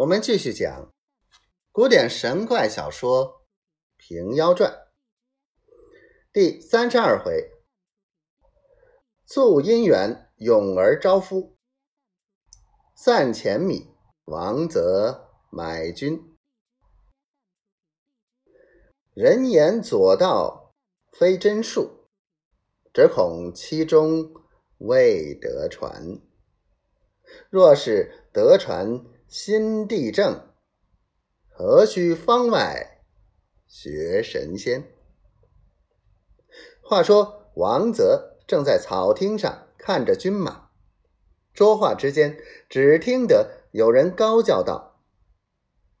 我们继续讲古典神怪小说《平妖传》第32回，宿姻缘咏而招夫，散钱米亡则买君。人言左道非真术，只恐其中未得传。若是得传心地正，何须方外学神仙？话说王泽正在草厅上看着军马，说话之间，只听得有人高叫道：“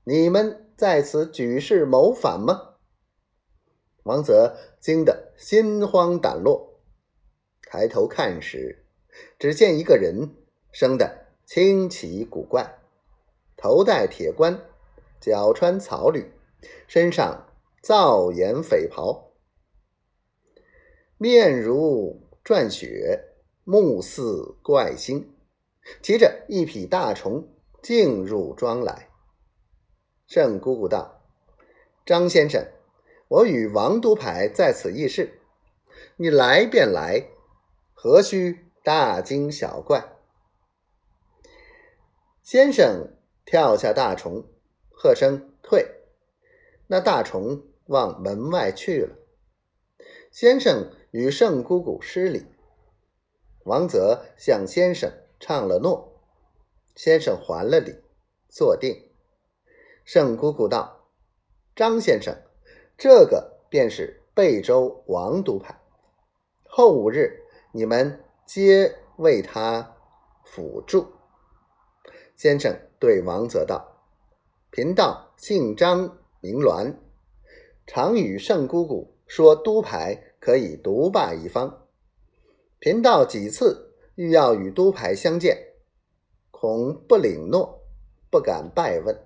你们在此举事谋反吗？”王泽惊得心慌胆落，抬头看时，只见一个人生得清奇古怪，头戴铁冠，脚穿草履，身上皂盐匪袍，面如篆雪，目似怪星，骑着一匹大虫进入庄来。盛姑姑道：“张先生，我与王都牌在此议事，你来便来，何须大惊小怪？”先生跳下大虫，喝声退，那大虫往门外去了。先生与盛姑姑施礼，王泽向先生唱了诺，先生还了礼，坐定。盛姑姑道：“张先生，这个便是贝州王都牌，后五日你们皆为他辅助。”先生对王泽道：“贫道姓张名鸾，常与盛姑姑说都牌可以独霸一方，贫道几次欲要与都牌相见，恐不领诺，不敢拜问。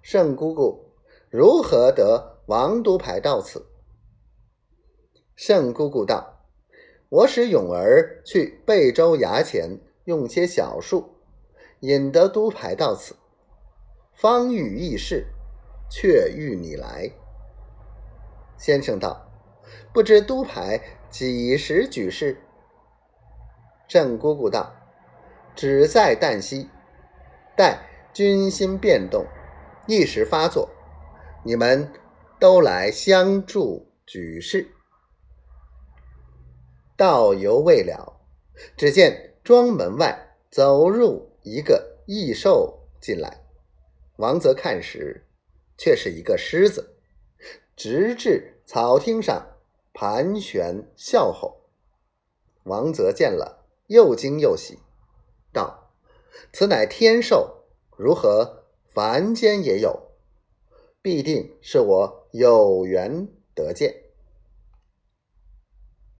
盛姑姑如何得王都牌到此？”盛姑姑道：“我使勇儿去贝州衙前用些小术，引得都牌到此，方欲议事，却遇你来。”先生道：“不知都牌几时举事？”郑姑姑道：“只在旦夕，待军心变动，一时发作，你们都来相助举事。”道犹未了，只见庄门外走入一个异兽进来，王泽看时，却是一个狮子，直至草厅上盘旋啸吼。王泽见了，又惊又喜，道：“此乃天兽，如何凡间也有？必定是我有缘得见。”